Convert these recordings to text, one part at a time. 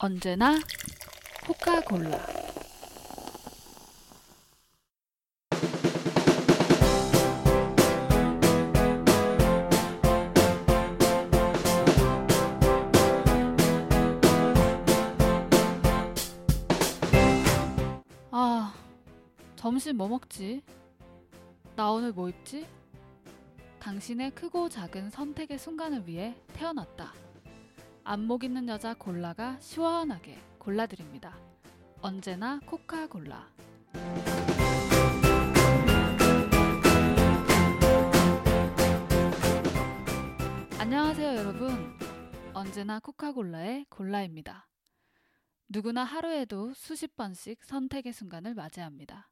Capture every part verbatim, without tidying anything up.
언제나 코카콜라. 아, 점심 뭐 먹지? 나 오늘 뭐 입지? 당신의 크고 작은 선택의 순간을 위해 태어났다. 안목 있는 여자 콜라가 시원하게 골라드립니다. 언제나 코카콜라. 안녕하세요 여러분. 언제나 코카콜라의 콜라입니다. 누구나 하루에도 수십 번씩 선택의 순간을 맞이합니다.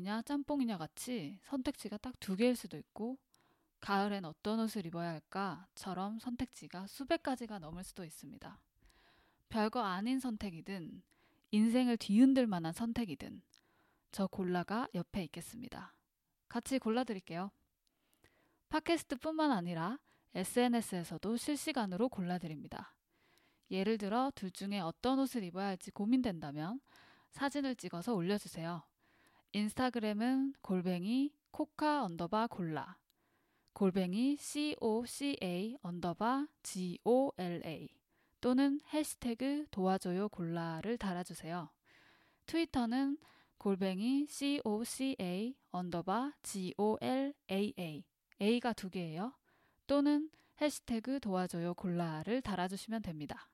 짜장면이냐 짬뽕이냐 같이 선택지가 딱 두 개일 수도 있고, 가을엔 어떤 옷을 입어야 할까?처럼 선택지가 수백 가지가 넘을 수도 있습니다. 별거 아닌 선택이든 인생을 뒤흔들 만한 선택이든 저 콜라가 옆에 있겠습니다. 같이 골라드릴게요. 팟캐스트뿐만 아니라 에스엔에스에서도 실시간으로 골라드립니다. 예를 들어 둘 중에 어떤 옷을 입어야 할지 고민된다면 사진을 찍어서 올려주세요. 인스타그램은 골뱅이 코카 언더바 콜라, 골뱅이 코카 언더바 고라 또는 해시태그 도와줘요 콜라를 달아주세요. 트위터는 골뱅이 코카 언더바 골aa, a가 두 개예요. 또는 해시태그 도와줘요 콜라를 달아주시면 됩니다.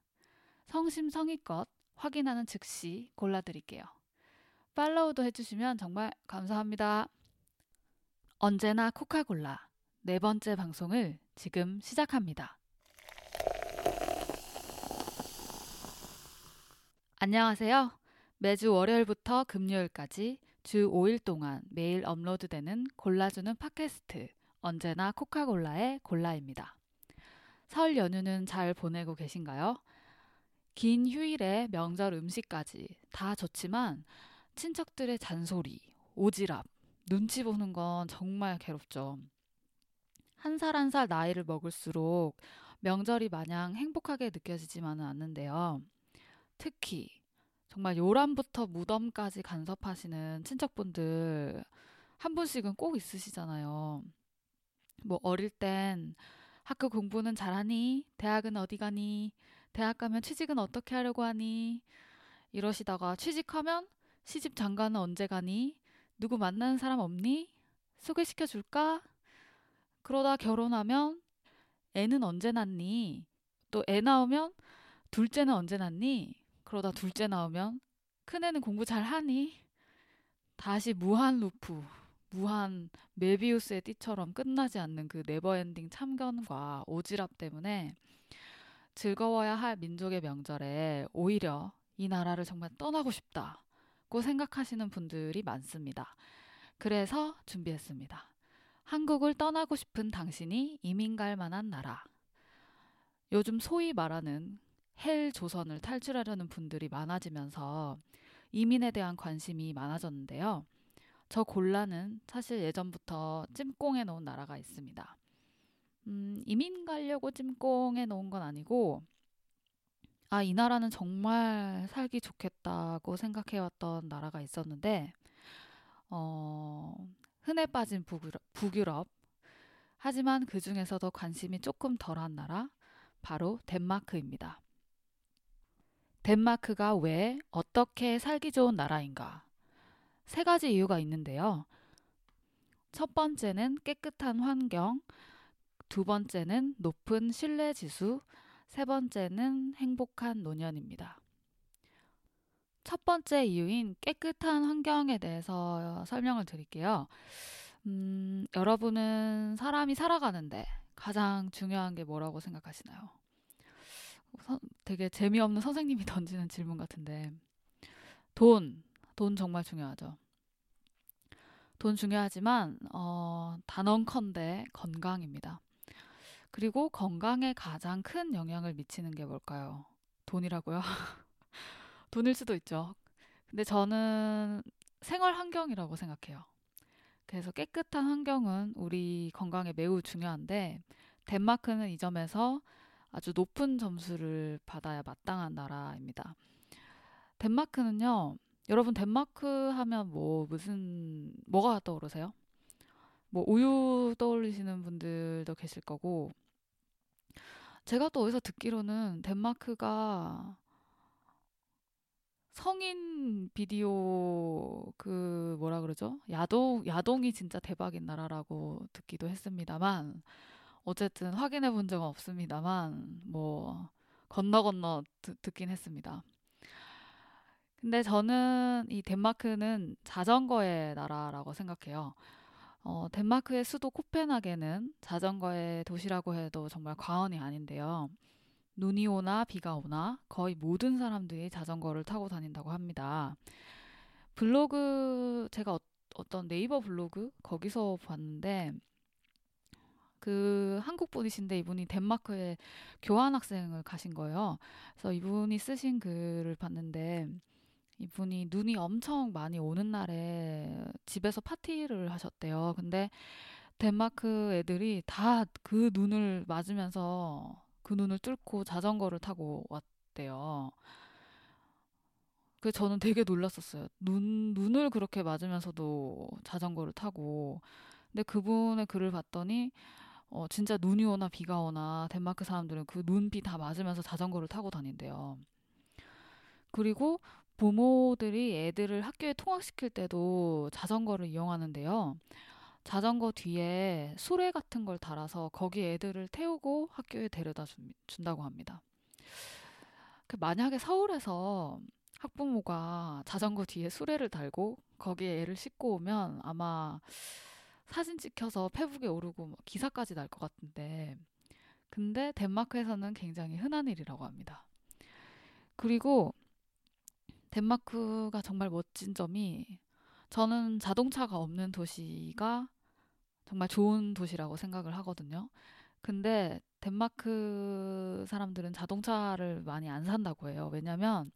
성심성의껏 확인하는 즉시 골라드릴게요. 팔로우도 해주시면 정말 감사합니다. 언제나 코카콜라 네 번째 방송을 지금 시작합니다. 안녕하세요. 매주 월요일부터 금요일까지 주 오 일 동안 매일 업로드되는 골라주는 팟캐스트 언제나 코카콜라의 콜라입니다. 설 연휴는 잘 보내고 계신가요? 긴 휴일에 명절 음식까지 다 좋지만 친척들의 잔소리, 오지랖, 눈치 보는 건 정말 괴롭죠. 한 살 한 살 나이를 먹을수록 명절이 마냥 행복하게 느껴지지만은 않는데요. 특히 정말 요람부터 무덤까지 간섭하시는 친척분들 한 분씩은 꼭 있으시잖아요. 뭐 어릴 땐 학교 공부는 잘하니? 대학은 어디 가니? 대학 가면 취직은 어떻게 하려고 하니? 이러시다가 취직하면 시집 장가는 언제 가니? 누구 만나는 사람 없니? 소개시켜 줄까? 그러다 결혼하면 애는 언제 낳니? 또 애 낳으면 둘째는 언제 낳니? 그러다 둘째 낳으면 큰애는 공부 잘하니? 다시 무한 루프, 무한 메비우스의 띠처럼 끝나지 않는 그 네버엔딩 참견과 오지랖 때문에 즐거워야 할 민족의 명절에 오히려 이 나라를 정말 떠나고 싶다 생각하시는 분들이 많습니다. 그래서 준비했습니다. 한국을 떠나고 싶은 당신이 이민 갈 만한 나라. 요즘 소위 말하는 헬 조선을 탈출하려는 분들이 많아지면서 이민에 대한 관심이 많아졌는데요. 저 콜라는 사실 예전부터 찜꽁해 놓은 나라가 있습니다. 음, 이민 가려고 찜꽁해 놓은 건 아니고 아, 이 나라는 정말 살기 좋겠다고 생각해왔던 나라가 있었는데 어, 흔해 빠진 북유럽, 북유럽 하지만 그 중에서도 관심이 조금 덜한 나라 바로 덴마크입니다. 덴마크가 왜 어떻게 살기 좋은 나라인가? 세 가지 이유가 있는데요. 첫 번째는 깨끗한 환경, 두 번째는 높은 신뢰지수, 세 번째는 행복한 노년입니다. 첫 번째 이유인 깨끗한 환경에 대해서 설명을 드릴게요. 음, 여러분은 사람이 살아가는데 가장 중요한 게 뭐라고 생각하시나요? 서, 되게 재미없는 선생님이 던지는 질문 같은데 돈, 돈 정말 중요하죠. 돈 중요하지만 어, 단언컨대 건강입니다. 그리고 건강에 가장 큰 영향을 미치는 게 뭘까요? 돈이라고요? 돈일 수도 있죠. 근데 저는 생활 환경이라고 생각해요. 그래서 깨끗한 환경은 우리 건강에 매우 중요한데 덴마크는 이 점에서 아주 높은 점수를 받아야 마땅한 나라입니다. 덴마크는요, 여러분 덴마크 하면 뭐 무슨 뭐가 떠오르세요? 뭐 우유 떠올리시는 분들도 계실 거고, 제가 또 어디서 듣기로는 덴마크가 성인 비디오 그 뭐라 그러죠? 야동, 야동이 진짜 대박인 나라라고 듣기도 했습니다만, 어쨌든 확인해 본 적은 없습니다만 뭐 건너 건너 드, 듣긴 했습니다. 근데 저는 이 덴마크는 자전거의 나라라고 생각해요. 어, 덴마크의 수도 코펜하겐은 자전거의 도시라고 해도 정말 과언이 아닌데요. 눈이 오나 비가 오나 거의 모든 사람들이 자전거를 타고 다닌다고 합니다. 블로그, 제가 어, 어떤 네이버 블로그? 거기서 봤는데, 그 한국 분이신데 이분이 덴마크에 교환학생을 가신 거예요. 그래서 이분이 쓰신 글을 봤는데, 이분이 눈이 엄청 많이 오는 날에 집에서 파티를 하셨대요. 근데 덴마크 애들이 다 그 눈을 맞으면서 그 눈을 뚫고 자전거를 타고 왔대요. 그래서 저는 되게 놀랐었어요. 눈, 눈을 그렇게 맞으면서도 자전거를 타고. 근데 그분의 글을 봤더니 어, 진짜 눈이 오나 비가 오나 덴마크 사람들은 그 눈, 비 다 맞으면서 자전거를 타고 다닌대요. 그리고 부모들이 애들을 학교에 통학시킬 때도 자전거를 이용하는데요. 자전거 뒤에 수레 같은 걸 달아서 거기 애들을 태우고 학교에 데려다 준, 준다고 합니다. 만약에 서울에서 학부모가 자전거 뒤에 수레를 달고 거기에 애를 싣고 오면 아마 사진 찍혀서 페북에 오르고 기사까지 날 것 같은데, 근데 덴마크에서는 굉장히 흔한 일이라고 합니다. 그리고 덴마크가 정말 멋진 점이, 저는 자동차가 없는 도시가 정말 좋은 도시라고 생각을 하거든요. 근데 덴마크 사람들은 자동차를 많이 안 산다고 해요. 왜냐면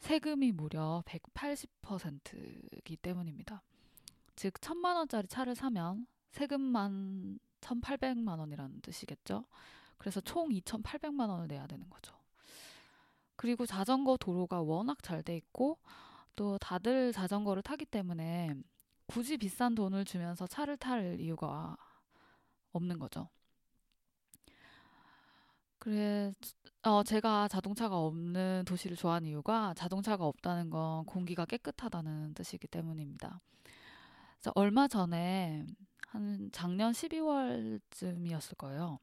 세금이 무려 백팔십 퍼센트이기 때문입니다. 즉 천만 원짜리 차를 사면 세금만 천팔백만 원이라는 뜻이겠죠. 그래서 총 이천팔백만 원을 내야 되는 거죠. 그리고 자전거 도로가 워낙 잘 돼 있고 또 다들 자전거를 타기 때문에 굳이 비싼 돈을 주면서 차를 탈 이유가 없는 거죠. 그래, 어, 제가 자동차가 없는 도시를 좋아하는 이유가 자동차가 없다는 건 공기가 깨끗하다는 뜻이기 때문입니다. 얼마 전에 한 작년 십이월쯤이었을 거예요.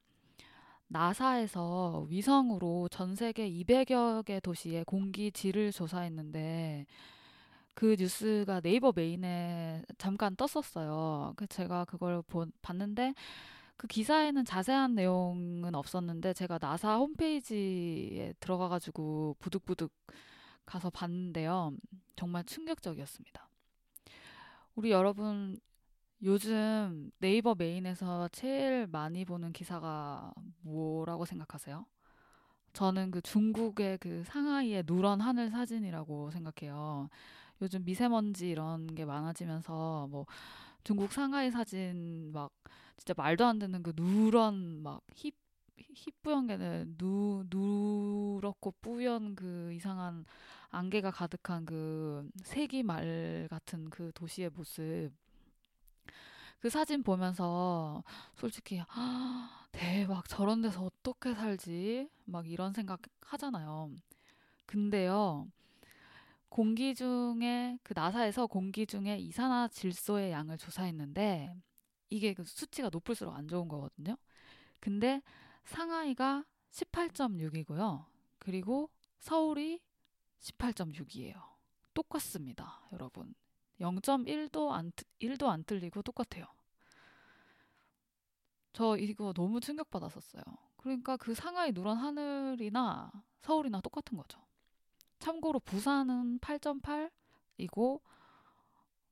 나사에서 위성으로 전 세계 이백여 개 도시의 공기질을 조사했는데 그 뉴스가 네이버 메인에 잠깐 떴었어요. 제가 그걸 본, 봤는데 그 기사에는 자세한 내용은 없었는데 제가 나사 홈페이지에 들어가가지고 부득부득 가서 봤는데요. 정말 충격적이었습니다. 우리 여러분, 요즘 네이버 메인에서 제일 많이 보는 기사가 뭐라고 생각하세요? 저는 그 중국의 그 상하이의 누런 하늘 사진이라고 생각해요. 요즘 미세먼지 이런 게 많아지면서 뭐 중국 상하이 사진 막 진짜 말도 안 되는 그 누런 막 힙, 희뿌연 게는 누, 누렇고 뿌연 그 이상한 안개가 가득한 그 세기 말 같은 그 도시의 모습, 그 사진 보면서 솔직히 아, 대박, 저런 데서 어떻게 살지? 막 이런 생각 하잖아요. 근데요, 공기 중에 그 나사에서 공기 중에 이산화질소의 양을 조사했는데 이게 그 수치가 높을수록 안 좋은 거거든요. 근데 상하이가 십팔 점 육이고요. 그리고 서울이 십팔 점 육이에요. 똑같습니다, 여러분. 영 점 일도 안, 일도 안 틀리고 똑같아요. 저 이거 너무 충격받았었어요. 그러니까 그 상하이 누런 하늘이나 서울이나 똑같은 거죠. 참고로 부산은 팔 점 팔이고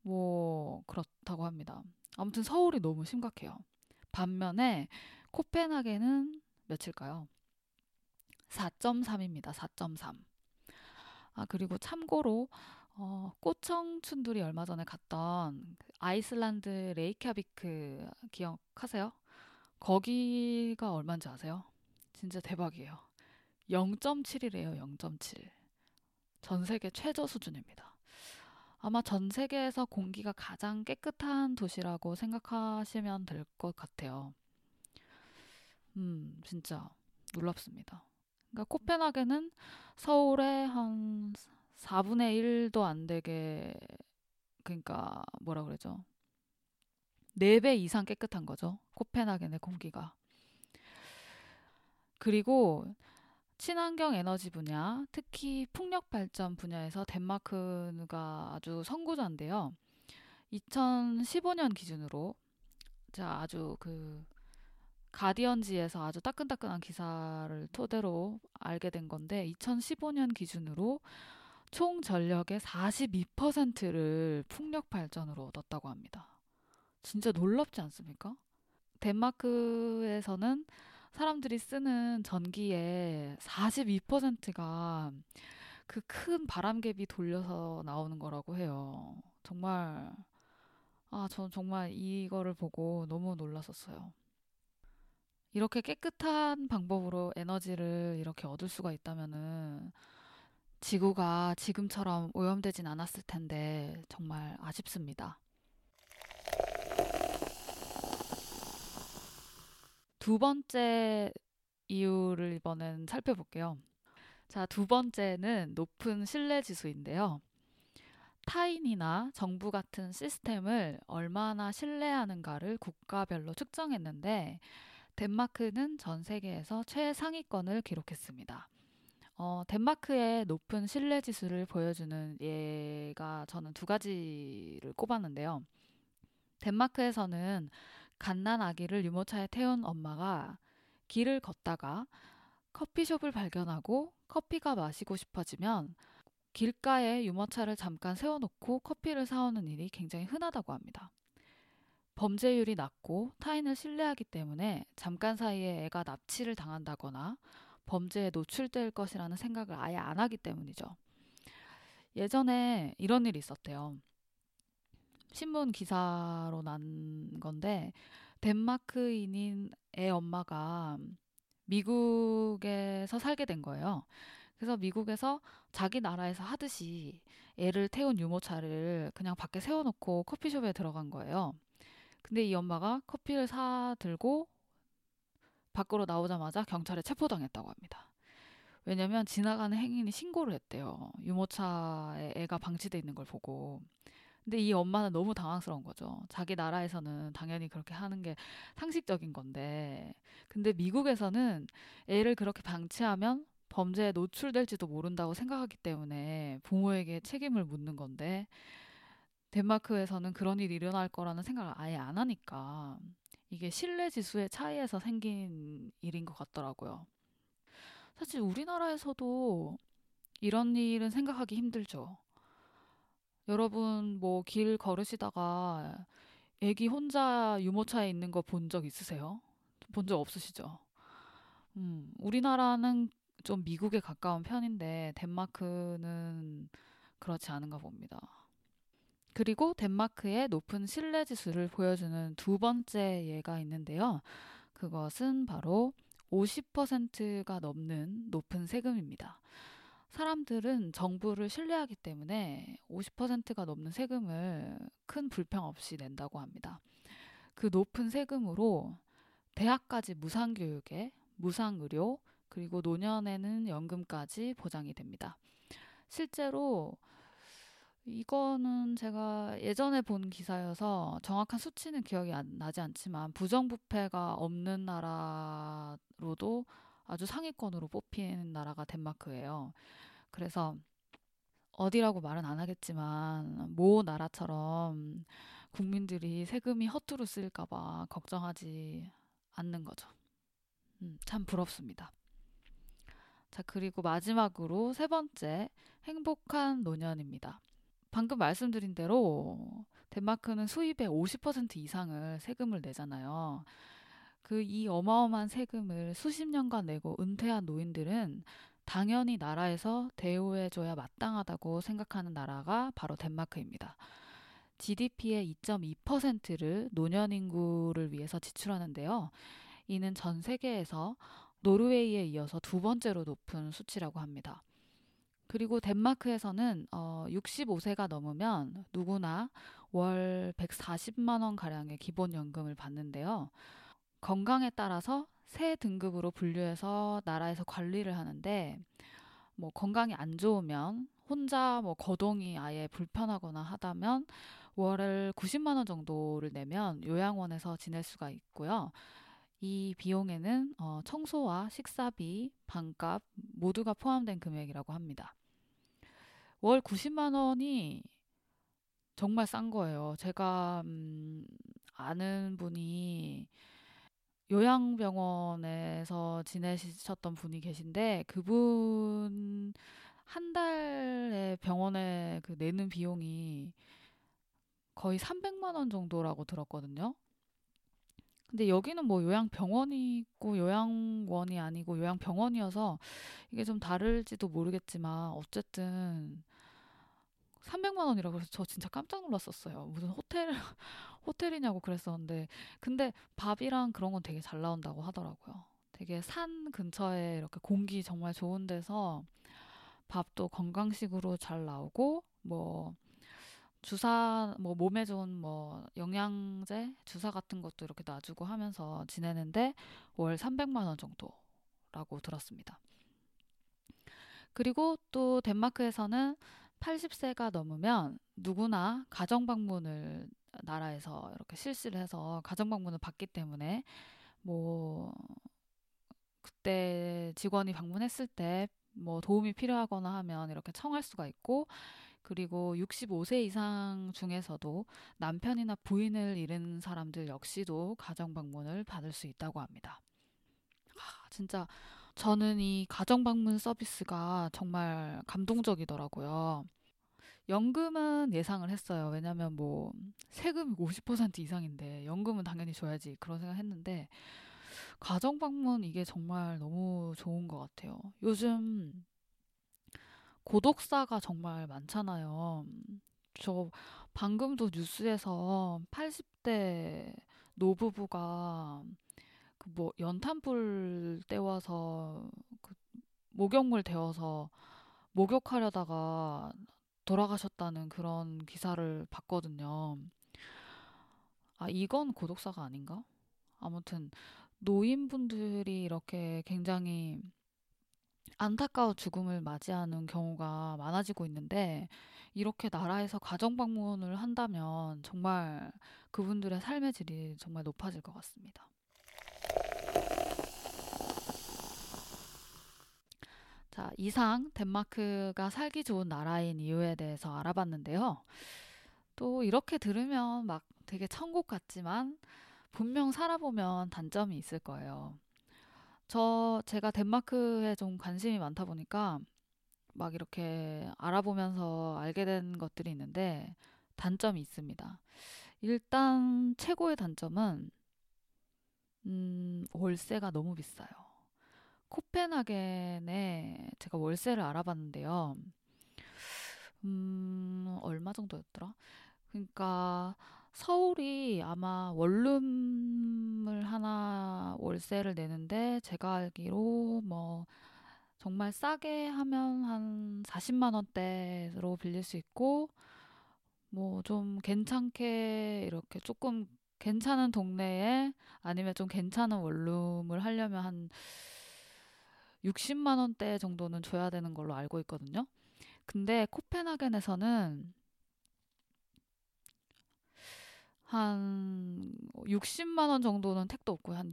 뭐 그렇다고 합니다. 아무튼 서울이 너무 심각해요. 반면에 코펜하겐은 몇일까요? 사 점 삼입니다. 사 점 삼. 아, 그리고 참고로 어, 꽃청춘들이 얼마 전에 갔던 아이슬란드 레이캬비크 기억하세요? 거기가 얼마인지 아세요? 진짜 대박이에요. 영 점 칠이래요. 영 점 칠. 전 세계 최저 수준입니다. 아마 전 세계에서 공기가 가장 깨끗한 도시라고 생각하시면 될 것 같아요. 음, 진짜 놀랍습니다. 그러니까 코펜하겐은 서울의 한 사분의 일도 안 되게, 그러니까 뭐라 그러죠? 네 배 이상 깨끗한 거죠. 코펜하겐의 공기가. 그리고 친환경 에너지 분야, 특히 풍력 발전 분야에서 덴마크가 아주 선구자인데요. 이천십오 년 기준으로 자 아주 그 가디언지에서 아주 따끈따끈한 기사를 토대로 알게 된 건데, 이천십오 년 기준으로 총 전력의 사십이 퍼센트를 풍력 발전으로 얻었다고 합니다. 진짜 놀랍지 않습니까? 덴마크에서는 사람들이 쓰는 전기의 사십이 퍼센트가 그 큰 바람개비 돌려서 나오는 거라고 해요. 정말, 아, 전 정말 이거를 보고 너무 놀랐었어요. 이렇게 깨끗한 방법으로 에너지를 이렇게 얻을 수가 있다면은 지구가 지금처럼 오염되진 않았을 텐데 정말 아쉽습니다. 두 번째 이유를 이번엔 살펴볼게요. 자, 두 번째는 높은 신뢰지수인데요. 타인이나 정부 같은 시스템을 얼마나 신뢰하는가를 국가별로 측정했는데, 덴마크는 전 세계에서 최상위권을 기록했습니다. 어, 덴마크의 높은 신뢰지수를 보여주는 예가 저는 두 가지를 꼽았는데요. 덴마크에서는 갓난 아기를 유모차에 태운 엄마가 길을 걷다가 커피숍을 발견하고 커피가 마시고 싶어지면 길가에 유모차를 잠깐 세워놓고 커피를 사오는 일이 굉장히 흔하다고 합니다. 범죄율이 낮고 타인을 신뢰하기 때문에 잠깐 사이에 애가 납치를 당한다거나 범죄에 노출될 것이라는 생각을 아예 안 하기 때문이죠. 예전에 이런 일이 있었대요. 신문 기사로 난 건데, 덴마크인인 애 엄마가 미국에서 살게 된 거예요. 그래서 미국에서 자기 나라에서 하듯이 애를 태운 유모차를 그냥 밖에 세워놓고 커피숍에 들어간 거예요. 근데 이 엄마가 커피를 사들고 밖으로 나오자마자 경찰에 체포당했다고 합니다. 왜냐면 지나가는 행인이 신고를 했대요. 유모차에 애가 방치돼 있는 걸 보고. 근데 이 엄마는 너무 당황스러운 거죠. 자기 나라에서는 당연히 그렇게 하는 게 상식적인 건데, 근데 미국에서는 애를 그렇게 방치하면 범죄에 노출될지도 모른다고 생각하기 때문에 부모에게 책임을 묻는 건데, 덴마크에서는 그런 일이 일어날 거라는 생각을 아예 안 하니까 이게 신뢰지수의 차이에서 생긴 일인 것 같더라고요. 사실 우리나라에서도 이런 일은 생각하기 힘들죠. 여러분 뭐 길 걸으시다가 애기 혼자 유모차에 있는 거 본 적 있으세요? 본 적 없으시죠? 음, 우리나라는 좀 미국에 가까운 편인데 덴마크는 그렇지 않은가 봅니다. 그리고 덴마크의 높은 신뢰지수를 보여주는 두 번째 예가 있는데요. 그것은 바로 오십 퍼센트가 넘는 높은 세금입니다. 사람들은 정부를 신뢰하기 때문에 오십 퍼센트가 넘는 세금을 큰 불평 없이 낸다고 합니다. 그 높은 세금으로 대학까지 무상교육에, 무상의료, 그리고 노년에는 연금까지 보장이 됩니다. 실제로 이거는 제가 예전에 본 기사여서 정확한 수치는 기억이 안, 나지 않지만 부정부패가 없는 나라로도 아주 상위권으로 뽑히는 나라가 덴마크예요. 그래서 어디라고 말은 안 하겠지만 모 나라처럼 국민들이 세금이 허투루 쓰일까 봐 걱정하지 않는 거죠. 음, 참 부럽습니다. 자, 그리고 마지막으로 세 번째, 행복한 노년입니다. 방금 말씀드린 대로 덴마크는 수입의 오십 퍼센트 이상을 세금을 내잖아요. 그 이 어마어마한 세금을 수십 년간 내고 은퇴한 노인들은 당연히 나라에서 대우해줘야 마땅하다고 생각하는 나라가 바로 덴마크입니다. 지디피의 이 점 이 퍼센트를 노년 인구를 위해서 지출하는데요. 이는 전 세계에서 노르웨이에 이어서 두 번째로 높은 수치라고 합니다. 그리고 덴마크에서는 어, 육십오 세가 넘으면 누구나 월 백사십만 원가량의 기본연금을 받는데요. 건강에 따라서 세 등급으로 분류해서 나라에서 관리를 하는데, 뭐 건강이 안 좋으면 혼자 뭐 거동이 아예 불편하거나 하다면 월을 구십만 원 정도를 내면 요양원에서 지낼 수가 있고요. 이 비용에는 어, 청소와 식사비, 방값 모두가 포함된 금액이라고 합니다. 월 구십만 원이 정말 싼 거예요. 제가 음, 아는 분이 요양병원에서 지내셨던 분이 계신데, 그분 한 달에 병원에 그 내는 비용이 거의 삼백만 원 정도라고 들었거든요. 근데 여기는 뭐 요양병원이 있고 요양원이 아니고 요양병원이어서 이게 좀 다를지도 모르겠지만, 어쨌든 삼백만 원이라고 그래서 저 진짜 깜짝 놀랐었어요. 무슨 호텔, 호텔이냐고 그랬었는데, 근데 밥이랑 그런 건 되게 잘 나온다고 하더라고요. 되게 산 근처에 이렇게 공기 정말 좋은 데서 밥도 건강식으로 잘 나오고, 뭐 주사, 뭐 몸에 좋은 뭐 영양제, 주사 같은 것도 이렇게 놔주고 하면서 지내는데 월 삼백만 원 정도라고 들었습니다. 그리고 또 덴마크에서는 팔십 세가 넘으면 누구나 가정방문을 나라에서 이렇게 실시를 해서 가정방문을 받기 때문에, 뭐 그때 직원이 방문했을 때 뭐 도움이 필요하거나 하면 이렇게 청할 수가 있고, 그리고 육십오 세 이상 중에서도 남편이나 부인을 잃은 사람들 역시도 가정 방문을 받을 수 있다고 합니다. 아, 진짜 저는 이 가정 방문 서비스가 정말 감동적이더라고요. 연금은 예상을 했어요. 왜냐하면 뭐 세금이 오십 퍼센트 이상인데 연금은 당연히 줘야지 그런 생각했는데, 가정 방문 이게 정말 너무 좋은 것 같아요. 요즘 고독사가 정말 많잖아요. 저 방금도 뉴스에서 팔십 대 노부부가 그 뭐 연탄불 때워서 그 목욕물 데워서 목욕하려다가 돌아가셨다는 그런 기사를 봤거든요. 아, 이건 고독사가 아닌가? 아무튼 노인분들이 이렇게 굉장히 안타까운 죽음을 맞이하는 경우가 많아지고 있는데, 이렇게 나라에서 가정 방문을 한다면 정말 그분들의 삶의 질이 정말 높아질 것 같습니다. 자, 이상 덴마크가 살기 좋은 나라인 이유에 대해서 알아봤는데요. 또 이렇게 들으면 막 되게 천국 같지만 분명 살아보면 단점이 있을 거예요. 저 제가 덴마크에 좀 관심이 많다 보니까 막 이렇게 알아보면서 알게 된 것들이 있는데, 단점이 있습니다. 일단 최고의 단점은 음, 월세가 너무 비싸요. 코펜하겐에 제가 월세를 알아봤는데요. 음, 얼마 정도였더라? 그러니까 서울이 아마 원룸을 하나 월세를 내는데, 제가 알기로 뭐 정말 싸게 하면 한 사십만 원대로 빌릴 수 있고, 뭐 좀 괜찮게 이렇게 조금 괜찮은 동네에 아니면 좀 괜찮은 원룸을 하려면 한 육십만 원대 정도는 줘야 되는 걸로 알고 있거든요. 근데 코펜하겐에서는 한 육십만 원 정도는 택도 없고, 한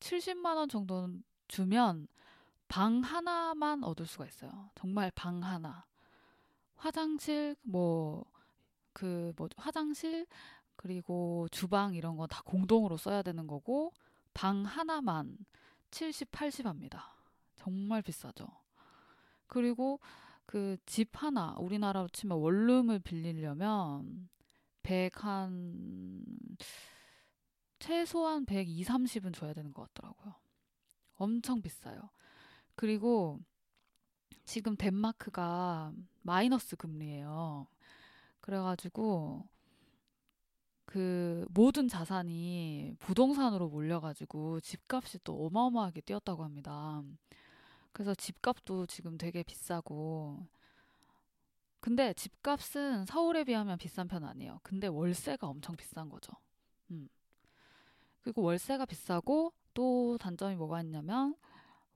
칠십만 원 정도는 주면 방 하나만 얻을 수가 있어요. 정말 방 하나. 화장실, 뭐, 그, 뭐, 화장실, 그리고 주방 이런 거 다 공동으로 써야 되는 거고, 방 하나만 칠십, 팔십 합니다. 정말 비싸죠. 그리고 그 집 하나, 우리나라로 치면 원룸을 빌리려면 백 한 최소한 백이십, 삼십은 줘야 되는 것 같더라고요. 엄청 비싸요. 그리고 지금 덴마크가 마이너스 금리예요. 그래가지고 그 모든 자산이 부동산으로 몰려가지고 집값이 또 어마어마하게 뛰었다고 합니다. 그래서 집값도 지금 되게 비싸고, 근데 집값은 서울에 비하면 비싼 편 아니에요. 근데 월세가 엄청 비싼 거죠. 음. 그리고 월세가 비싸고 또 단점이 뭐가 있냐면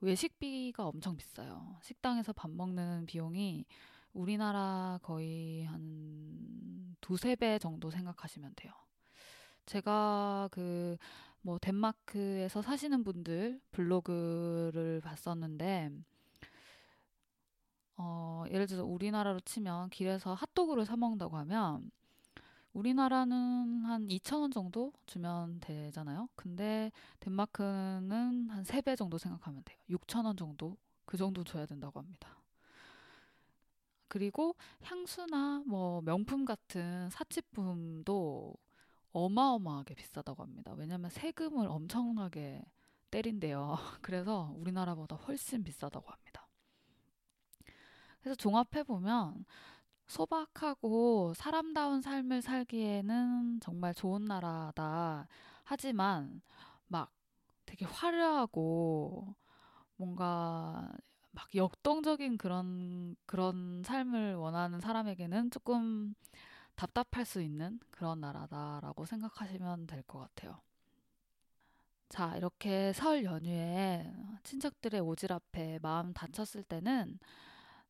외식비가 엄청 비싸요. 식당에서 밥 먹는 비용이 우리나라 거의 한 두세 배 정도 생각하시면 돼요. 제가 그 뭐 덴마크에서 사시는 분들 블로그를 봤었는데, 어, 예를 들어서 우리나라로 치면 길에서 핫도그를 사 먹는다고 하면 우리나라는 한 이천 원 정도 주면 되잖아요. 근데 덴마크는 한 세 배 정도 생각하면 돼요. 육천 원 정도, 그 정도 줘야 된다고 합니다. 그리고 향수나 뭐 명품 같은 사치품도 어마어마하게 비싸다고 합니다. 왜냐하면 세금을 엄청나게 때린대요. 그래서 우리나라보다 훨씬 비싸다고 합니다. 그래서 종합해보면 소박하고 사람다운 삶을 살기에는 정말 좋은 나라다. 하지만 막 되게 화려하고 뭔가 막 역동적인 그런 그런 삶을 원하는 사람에게는 조금 답답할 수 있는 그런 나라다라고 생각하시면 될 것 같아요. 자, 이렇게 설 연휴에 친척들의 오질 앞에 마음 다쳤을 때는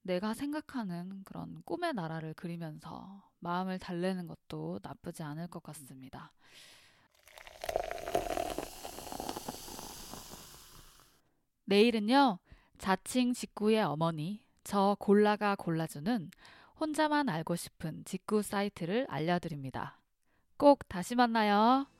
내가 생각하는 그런 꿈의 나라를 그리면서 마음을 달래는 것도 나쁘지 않을 것 같습니다. 내일은요, 자칭 직구의 어머니, 저 골라가 골라주는 혼자만 알고 싶은 직구 사이트를 알려드립니다. 꼭 다시 만나요.